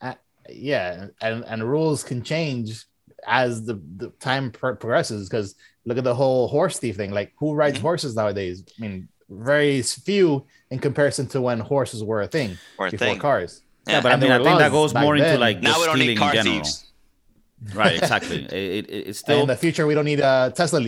Uh, yeah, and, and rules can change as the, the time pro- progresses. Because look at the whole horse thief thing. Like, who rides mm-hmm. horses nowadays? I mean, very few in comparison to when horses were a thing or a before thing. Cars. Yeah, yeah, but I mean, I think that goes more then. Into like now we don't need car thieves. Right, exactly. it, it, it's still and in the future. We don't need uh, Tesla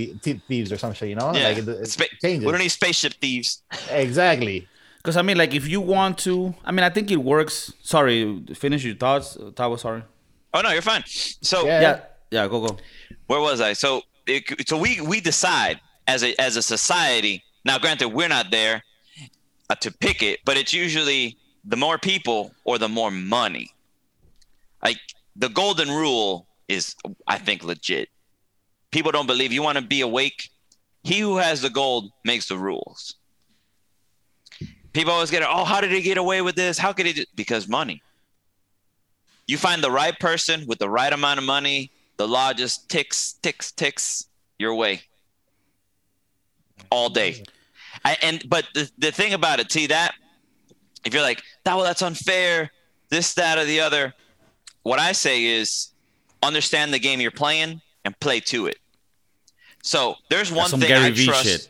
thieves or some shit. You know, yeah. Like it, it Sp- changes. We don't need spaceship thieves. Exactly. Because, I mean, like, if you want to... I mean, I think it works. Sorry, finish your thoughts, Tavo, sorry. Oh, no, you're fine. So... Yeah, yeah, yeah go, go. Where was I? So it, so we, we decide as a as a society... Now, granted, we're not there uh, to pick it, but it's usually the more people or the more money. Like, the golden rule is, I think, legit. People don't believe. You want to be awake? He who has the gold makes the rules. People always get, oh, how did he get away with this? How could he do? Because money. You find the right person with the right amount of money, the law just ticks, ticks, ticks your way all day. I, and But the, the thing about it, see that, if you're like, oh, well, that's unfair, this, that, or the other, what I say is understand the game you're playing and play to it. So there's one that's some thing Gary I V trust. Shit.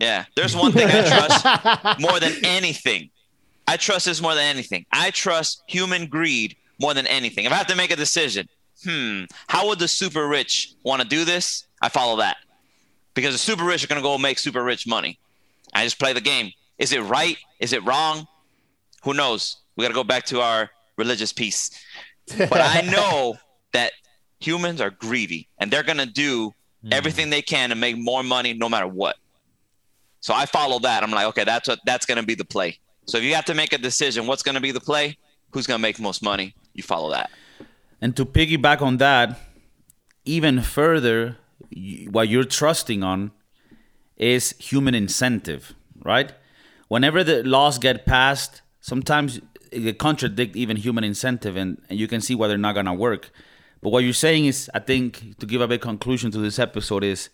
Yeah, there's one thing I trust more than anything. I trust this more than anything. I trust human greed more than anything. If I have to make a decision, hmm, how would the super rich want to do this? I follow that. Because the super rich are going to go make super rich money. I just play the game. Is it right? Is it wrong? Who knows? We got to go back to our religious piece. But I know that humans are greedy, and they're going to do mm. everything they can to make more money no matter what. So I follow that. I'm like, okay, that's what that's going to be the play. So if you have to make a decision, what's going to be the play? Who's going to make most money? You follow that. And to piggyback on that, even further, what you're trusting on is human incentive, right? Whenever the laws get passed, sometimes they contradict even human incentive, and, and you can see why they're not going to work. But what you're saying is, I think, to give a big conclusion to this episode is,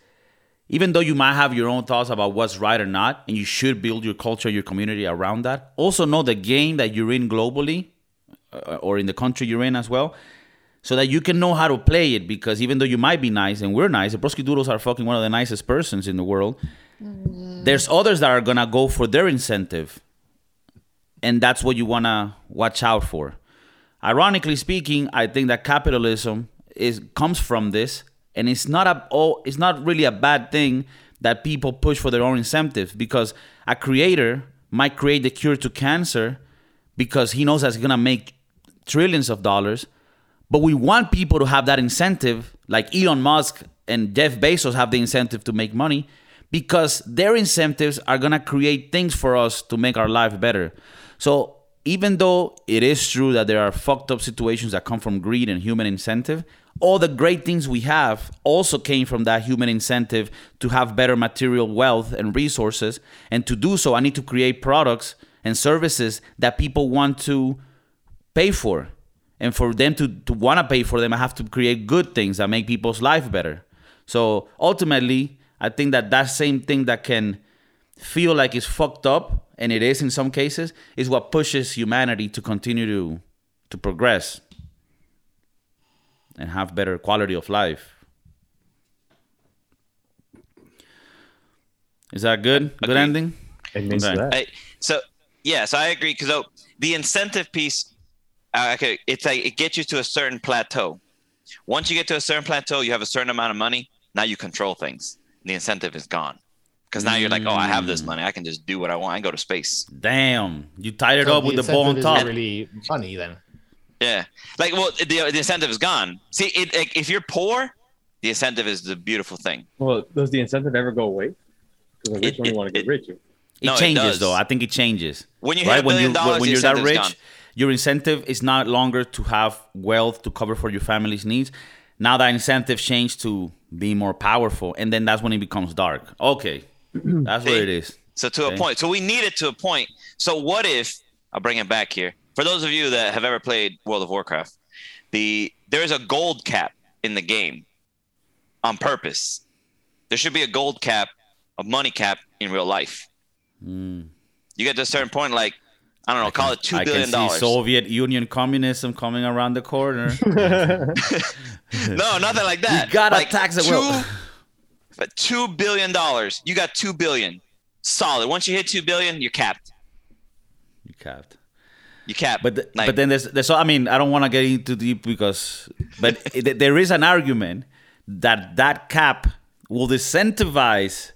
even though you might have your own thoughts about what's right or not, and you should build your culture, your community around that, also know the game that you're in globally uh, or in the country you're in as well, so that you can know how to play it. Because even though you might be nice, and we're nice, the Broski Doodles are fucking one of the nicest persons in the world, mm-hmm. there's others that are going to go for their incentive. And that's what you want to watch out for. Ironically speaking, I think that capitalism is comes from this. And it's not a oh, it's not really a bad thing that people push for their own incentives, because a creator might create the cure to cancer because he knows that's going to make trillions of dollars. But we want people to have that incentive, like Elon Musk and Jeff Bezos have the incentive to make money, because their incentives are going to create things for us to make our life better. So even though it is true that there are fucked up situations that come from greed and human incentive, all the great things we have also came from that human incentive to have better material wealth and resources. And to do so, I need to create products and services that people want to pay for. And for them to, to want to pay for them, I have to create good things that make people's life better. So ultimately, I think that that same thing that can feel like it's fucked up, and it is in some cases, is what pushes humanity to continue to to progress and have better quality of life. Is that good? Good okay. ending? It means okay. that. I, so, yeah, so I agree. Because oh, the incentive piece, uh, okay, it's like it gets you to a certain plateau. Once you get to a certain plateau, you have a certain amount of money. Now you control things. The incentive is gone. Because now you're like, oh, I have this money. I can just do what I want. I can go to space. Damn. You tied it so up the with the ball on top. It's really funny then. Yeah. Like, well, the, the incentive is gone. See, it, like, if you're poor, the incentive is the beautiful thing. Well, does the incentive ever go away? Because like, you want to get it, rich. It, it no, changes, it though. I think it changes. When you right? hit a billion when you, dollars, when you're that rich, gone. Your incentive is not longer to have wealth to cover for your family's needs. Now that incentive changed to be more powerful. And then that's when it becomes dark. Okay. That's what it is. So to okay. a point. So we need it to a point. So what if I'll bring it back here? For those of you that have ever played World of Warcraft, the there is a gold cap in the game on purpose. There should be a gold cap, a money cap in real life. Mm. You get to a certain point, like I don't know, I call can, it two I billion dollars. Soviet Union communism coming around the corner. No, nothing like that. You gotta like tax it well. But two billion dollars, you got two billion, solid. Once you hit two billion, you're capped. You capped. You capped. But the, like, but then there's there's. So I mean, I don't want to get into deep because, but it, there is an argument that that cap will disincentivize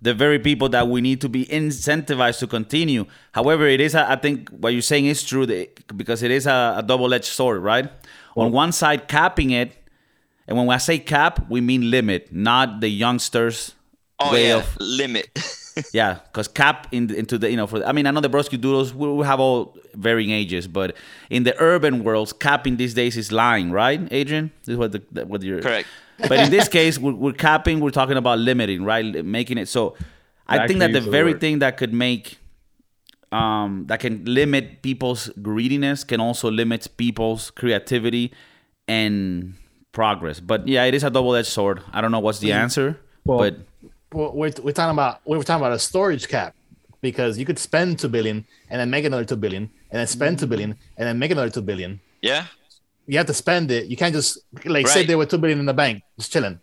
the very people that we need to be incentivized to continue. However, it is a, I think what you're saying is true that, because it is a, a double-edged sword, right? Well, on one side, capping it. And when I say cap, we mean limit, not the youngsters' oh, way yeah. of limit. Yeah, because cap in, into the you know for the, I mean I know the Broski Doodles we, we have all varying ages, but in the urban worlds, capping these days is lying, right, Adrian? This is what the what you're correct. But in this case, we're, we're capping. We're talking about limiting, right? Making it so. I that think that the very word. thing that could make um, that can limit people's greediness can also limit people's creativity and progress. But yeah, it is a double-edged sword. I don't know what's the answer, well, but well, we're, we're talking about we're talking about a storage cap, because you could spend two billion and then make another two billion and then spend two billion and then make another two billion. Yeah, you have to spend it. You can't just like right. sit there with two billion in the bank just chilling.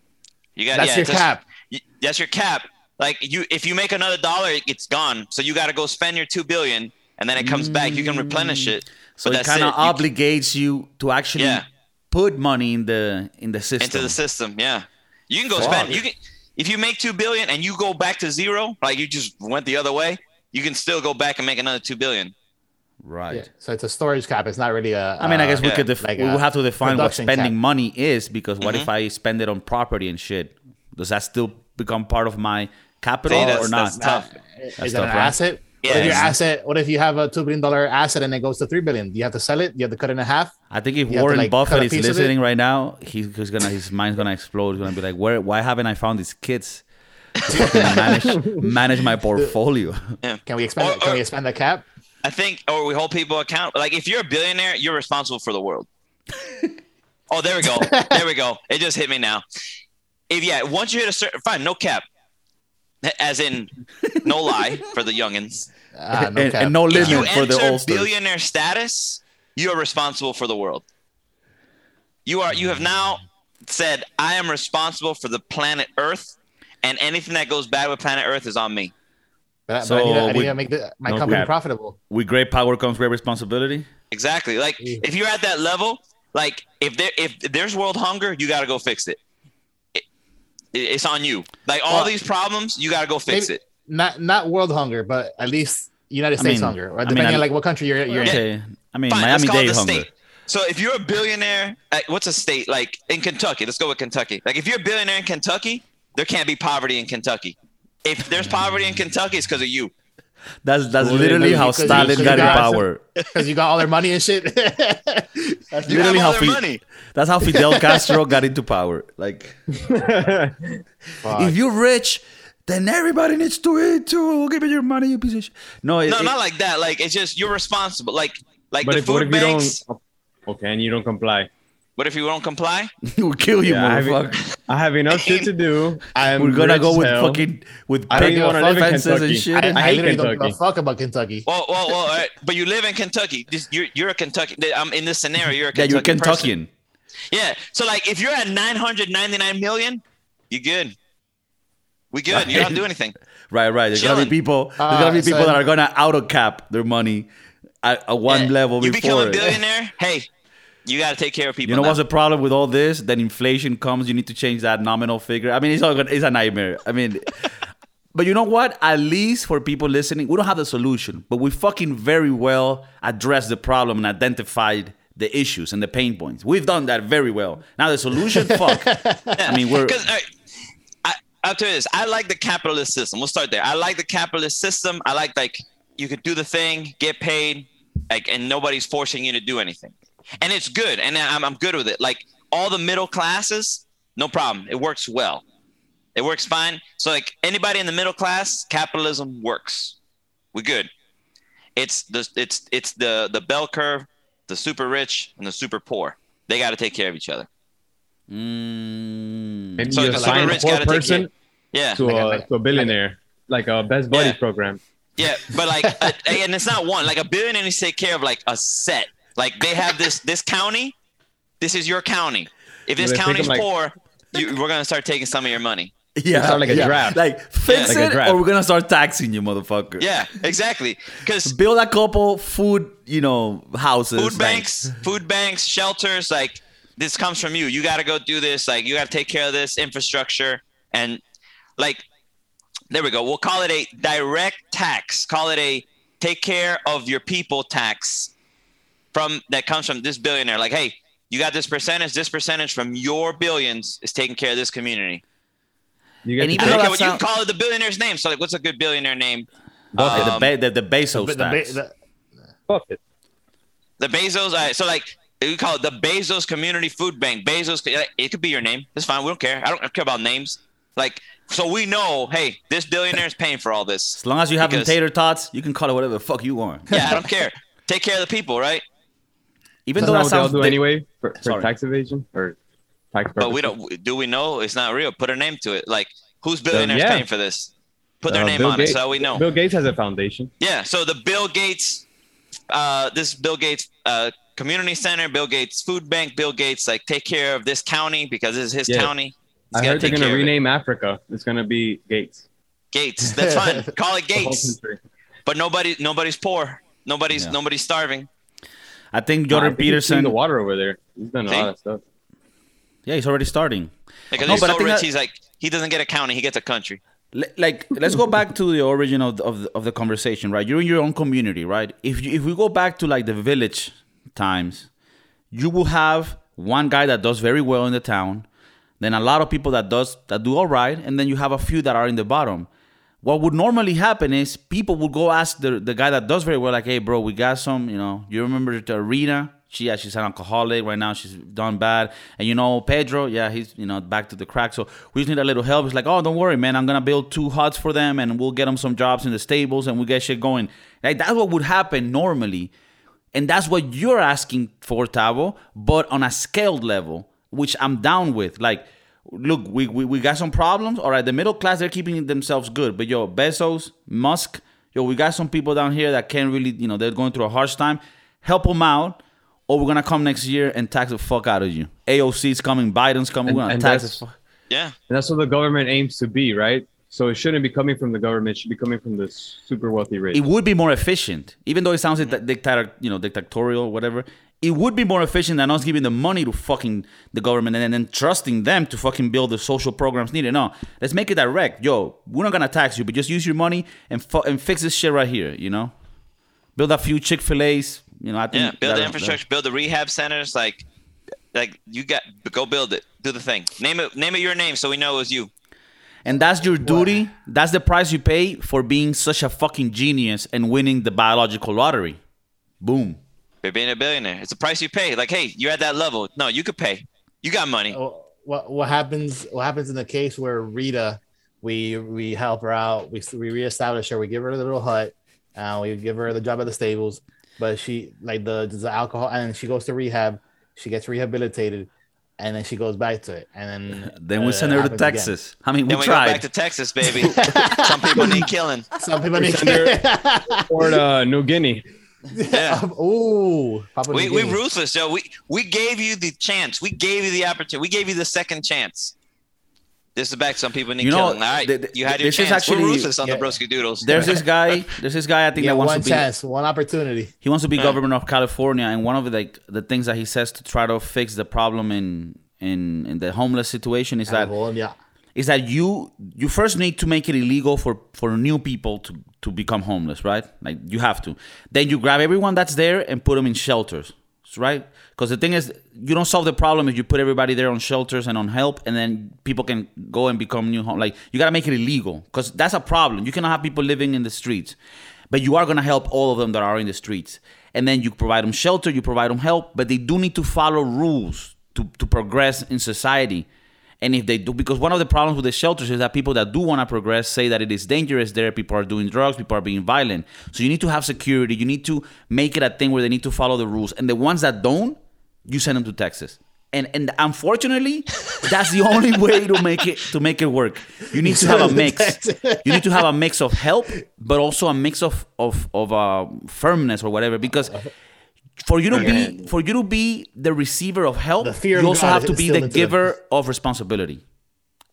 You got that's yeah, your that's, cap. You, that's your cap. Like you, if you make another dollar, it's gone. So you got to go spend your two billion and then it comes mm. back. You can replenish it. So it kind of obligates you to actually. Yeah. Put money in the in the system. Into the system, yeah. You can go Fuck. spend. You can, if you make two billion and you go back to zero, like you just went the other way, you can still go back and make another two billion. Right. Yeah. So it's a storage cap. It's not really a. I mean, I guess uh, we yeah. could. Def- like we will have to define what spending cap. money is, because what mm-hmm. if I spend it on property and shit? Does that still become part of my capital See, that's, or not? That's tough. That's is that an right? asset? Yeah, what if your asset? What if you have a two billion dollar asset and it goes to three billion? Do you have to sell it? Do you have to cut it in half? I think if Warren like Buffett is listening right now, he's gonna his mind's gonna explode. He's gonna be like, "Where? Why haven't I found these kids to manage manage my portfolio?" Yeah. Can we expand? Or, or, can we expand the cap? I think, or we hold people accountable. Like if you're a billionaire, you're responsible for the world. Oh, there we go. There we go. It just hit me now. If yeah, once you hit a certain fine, no cap. As in, no lie for the youngins, ah, no and, and no limit for the oldsters. If you enter billionaire status, you are responsible for the world. You are. You have now said, "I am responsible for the planet Earth, and anything that goes bad with planet Earth is on me." But, so but I need to, I need we, to make the, my no company crap. profitable. With great power comes great responsibility. Exactly. Like yeah. if you're at that level, like if there if there's world hunger, you got to go fix it. It's on you. Like all well, these problems, you gotta go fix it. Not not world hunger, but at least United States I mean, hunger, right? Depending I mean, on like what country you're, you're okay. in. I mean, Miami-Dade hunger. State. So if you're a billionaire, like, what's a state like in Kentucky? Let's go with Kentucky. Like if you're a billionaire in Kentucky, there can't be poverty in Kentucky. If there's poverty in Kentucky, it's because of you. That's that's well, literally how Stalin got in power. Because you got all their money and shit. That's you literally how Fidel. That's how Fidel Castro got into power. Like, if you're rich, then everybody needs to eat too. We'll give you your money, you piece of shit. No, it, no, it, not like that. Like, it's just you're responsible. Like, like but the if, food what if banks. You don't, Okay, and you don't comply. But if you don't comply, we'll kill you, yeah, motherfucker. I, I have enough shit to do. I'm We're gonna go with hell. fucking with big offenses and shit. I, I, I hate literally Kentucky. Don't give a fuck about Kentucky. Well, well, well. Right. But you live in Kentucky. This, you're, you're a Kentucky. I'm in this scenario. You're a Kentucky. Yeah, you're Kentuckian. Person. Yeah. So like, if you're at nine hundred ninety-nine million, you're good. We good. Right. You don't do anything. Right, right. There's Chilling. gonna be people. There's uh, gonna be people so, that are gonna auto cap their money at, at one yeah, level. You before. become a billionaire. Hey. You got to take care of people. You know now. What's the problem with all this? Then inflation comes. You need to change that nominal figure. I mean, it's all gonna, it's a nightmare. I mean, but you know what? At least for people listening, we don't have the solution, but we fucking very well addressed the problem and identified the issues and the pain points. We've done that very well. Now the solution, fuck. Yeah. I mean, we're. Because, all right, I, I'll tell you this. I like the capitalist system. We'll start there. I like the capitalist system. I like like you could do the thing, get paid, like, and nobody's forcing you to do anything. And it's good, and I'm I'm good with it. Like all the middle classes, no problem. It works well. It works fine. So like anybody in the middle class, capitalism works. We good. It's the it's it's the the bell curve, the super rich and the super poor. They got to take care of each other. Mm. So like the super rich got to take care. Yeah. To a, to a billionaire, like a best buddies yeah. program. Yeah, but like, a, and it's not one. Like a billionaire needs to take care of like a set. Like they have this this county, this is your county. If this county's like, poor, you, we're gonna start taking some of your money. Yeah, start like a yeah. draft. Like fix yeah. it, like or we're gonna start taxing you, motherfucker. Yeah, exactly. Because build a couple food, you know, houses, food like. banks, food banks, shelters. Like this comes from you. You gotta go do this. Like you gotta take care of this infrastructure and like there we go. We'll call it a direct tax. Call it a take care of your people tax. From that comes from this billionaire, like, hey, you got this percentage, this percentage from your billions is taking care of this community. You got and even though you sound- call it the billionaire's name, so like, what's a good billionaire name? Buffett, um, the, ba- the the Bezos. The, the, the, Buffett. The Bezos. All right, so like we call it the Bezos Community Food Bank. Bezos. It could be your name. That's fine. We don't care. I don't, I don't care about names. Like, so we know, hey, this billionaire is paying for all this. As long as you have because, them tater tots, you can call it whatever the fuck you want. Yeah, I don't care. Take care of the people, right? Even though that sounds they all do anyway for, for tax evasion or tax purposes. But we don't. Do we know it's not real? Put a name to it. Like who's billionaires um, yeah. paying for this? Put their uh, name Bill on Gates, it so we know. Bill Gates has a foundation. Yeah. So the Bill Gates, uh, this Bill Gates uh, community center, Bill Gates food bank, Bill Gates like take care of this county because this is his yeah. county. He's I heard they're gonna rename it. Africa. It's gonna be Gates. Gates. That's fine. Call it Gates. But nobody, nobody's poor. Nobody's, yeah. nobody's starving. I think Jordan oh, I Peterson. He's the water over there. He's done a See? lot of stuff. Yeah, he's already starting. Because no, he's so rich, that, he's like he doesn't get a county, he gets a country. Like, let's go back to the origin of the, of, the, of the conversation, right? You're in your own community, right? If you, if we go back to like the village times, you will have one guy that does very well in the town, then a lot of people that does that do all right, and then you have a few that are in the bottom. What would normally happen is people would go ask the, the guy that does very well, like, hey, bro, we got some, you know, you remember the Rita? She, yeah, she's an alcoholic right now. She's done bad. And, you know, Pedro, yeah, he's, you know, back to the crack. So we just need a little help. It's like, oh, don't worry, man. I'm going to build two huts for them and we'll get them some jobs in the stables and we'll get shit going. Like, that's what would happen normally. And that's what you're asking for, Tavo, but on a scaled level, which I'm down with. Like, look, we, we we got some problems. All right, the middle class, they're keeping themselves good. But, yo, Bezos, Musk, yo, we got some people down here that can't really, you know, they're going through a harsh time. Help them out, or we're going to come next year and tax the fuck out of you. A O C's coming, Biden's coming. And, we're going to tax the fuck. Yeah. And that's what the government aims to be, right? So it shouldn't be coming from the government. It should be coming from the super wealthy rich. It would be more efficient. Even though it sounds mm-hmm. dictator, you know, dictatorial or whatever, it would be more efficient than us giving the money to fucking the government and then trusting them to fucking build the social programs needed. No, let's make it direct. Yo, we're not going to tax you, but just use your money and fu- and fix this shit right here, you know? Build a few Chick-fil-A's. You know, I think yeah, build the infrastructure, that. build the rehab centers. Like, like you got go build it. Do the thing. Name it. Name it your name so we know it was you. And that's your duty. Wow. That's the price you pay for being such a fucking genius and winning the biological lottery. Boom. For being a billionaire. It's the price you pay. Like, hey, you're at that level. No, you could pay. You got money. What what happens What happens in the case where Rita, we we help her out, we, we reestablish her, we give her the little hut, uh, we give her the job at the stables, But she like the, the alcohol, and she goes to rehab. She gets rehabilitated, and then she goes back to it. And then then we uh, send her to Texas. Again. I mean, we then tried. We go back to Texas, baby. Some people need killing. Some people need killing. Or uh, New Guinea. Yeah. Um, oh, we we ruthless, Joe. We we gave you the chance. We gave you the opportunity. We gave you the second chance. This is back. Some people need you know, killing. All right, th- you had your chance. Actually, we're ruthless on yeah. the Broski Doodles. There's this guy. There's this guy. I think yeah, that wants one to be chance, one opportunity. He wants to be right. governor of California, and one of the, like the things that he says to try to fix the problem in in, in the homeless situation is that California. is that you you first need to make it illegal for, for new people to, to become homeless, right? Like you have to. Then you grab everyone that's there and put them in shelters. Right, because the thing is, you don't solve the problem if you put everybody there on shelters and on help, and then people can go and become new home. Like you gotta make it illegal, because that's a problem. You cannot have people living in the streets, but you are gonna help all of them that are in the streets, and then you provide them shelter, you provide them help, but they do need to follow rules to to progress in society. And if they do, because one of the problems with the shelters is that people that do want to progress say that it is dangerous there. People are doing drugs. People are being violent. So you need to have security. You need to make it a thing where they need to follow the rules. And the ones that don't, you send them to Texas. And and unfortunately, that's the only way to make it to make it work. You need to have a mix. You need to have a mix of help, but also a mix of of of uh, firmness or whatever, because. For you to yeah. be, for you to be the receiver of help, you also have to be the giver of responsibility.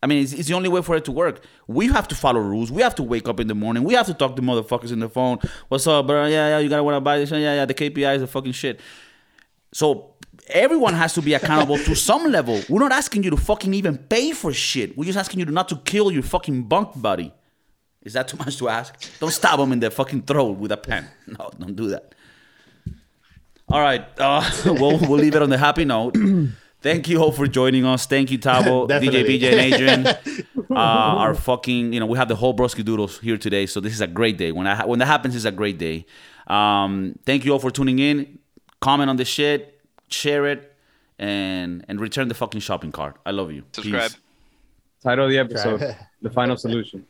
I mean, it's, it's the only way for it to work. We have to follow rules. We have to wake up in the morning. We have to talk to motherfuckers in the phone. What's up, bro? Yeah, yeah. You gotta wanna buy this. Yeah, yeah. The K P I is the fucking shit. So everyone has to be accountable to some level. We're not asking you to fucking even pay for shit. We're just asking you to not to kill your fucking bunk buddy. Is that too much to ask? Don't stab him in the fucking throat with a pen. No, don't do that. All right, uh, we'll, we'll leave it on the happy note. Thank you all for joining us. Thank you, Tabo, D J, B J, and Adrian. Uh, our fucking, you know, we have the whole Broski Doodles here today, so this is a great day. When I when that happens, it's a great day. Um, thank you all for tuning in. Comment on the shit, share it, and and return the fucking shopping cart. I love you. Subscribe. Peace. Title of the episode, The Final Solution.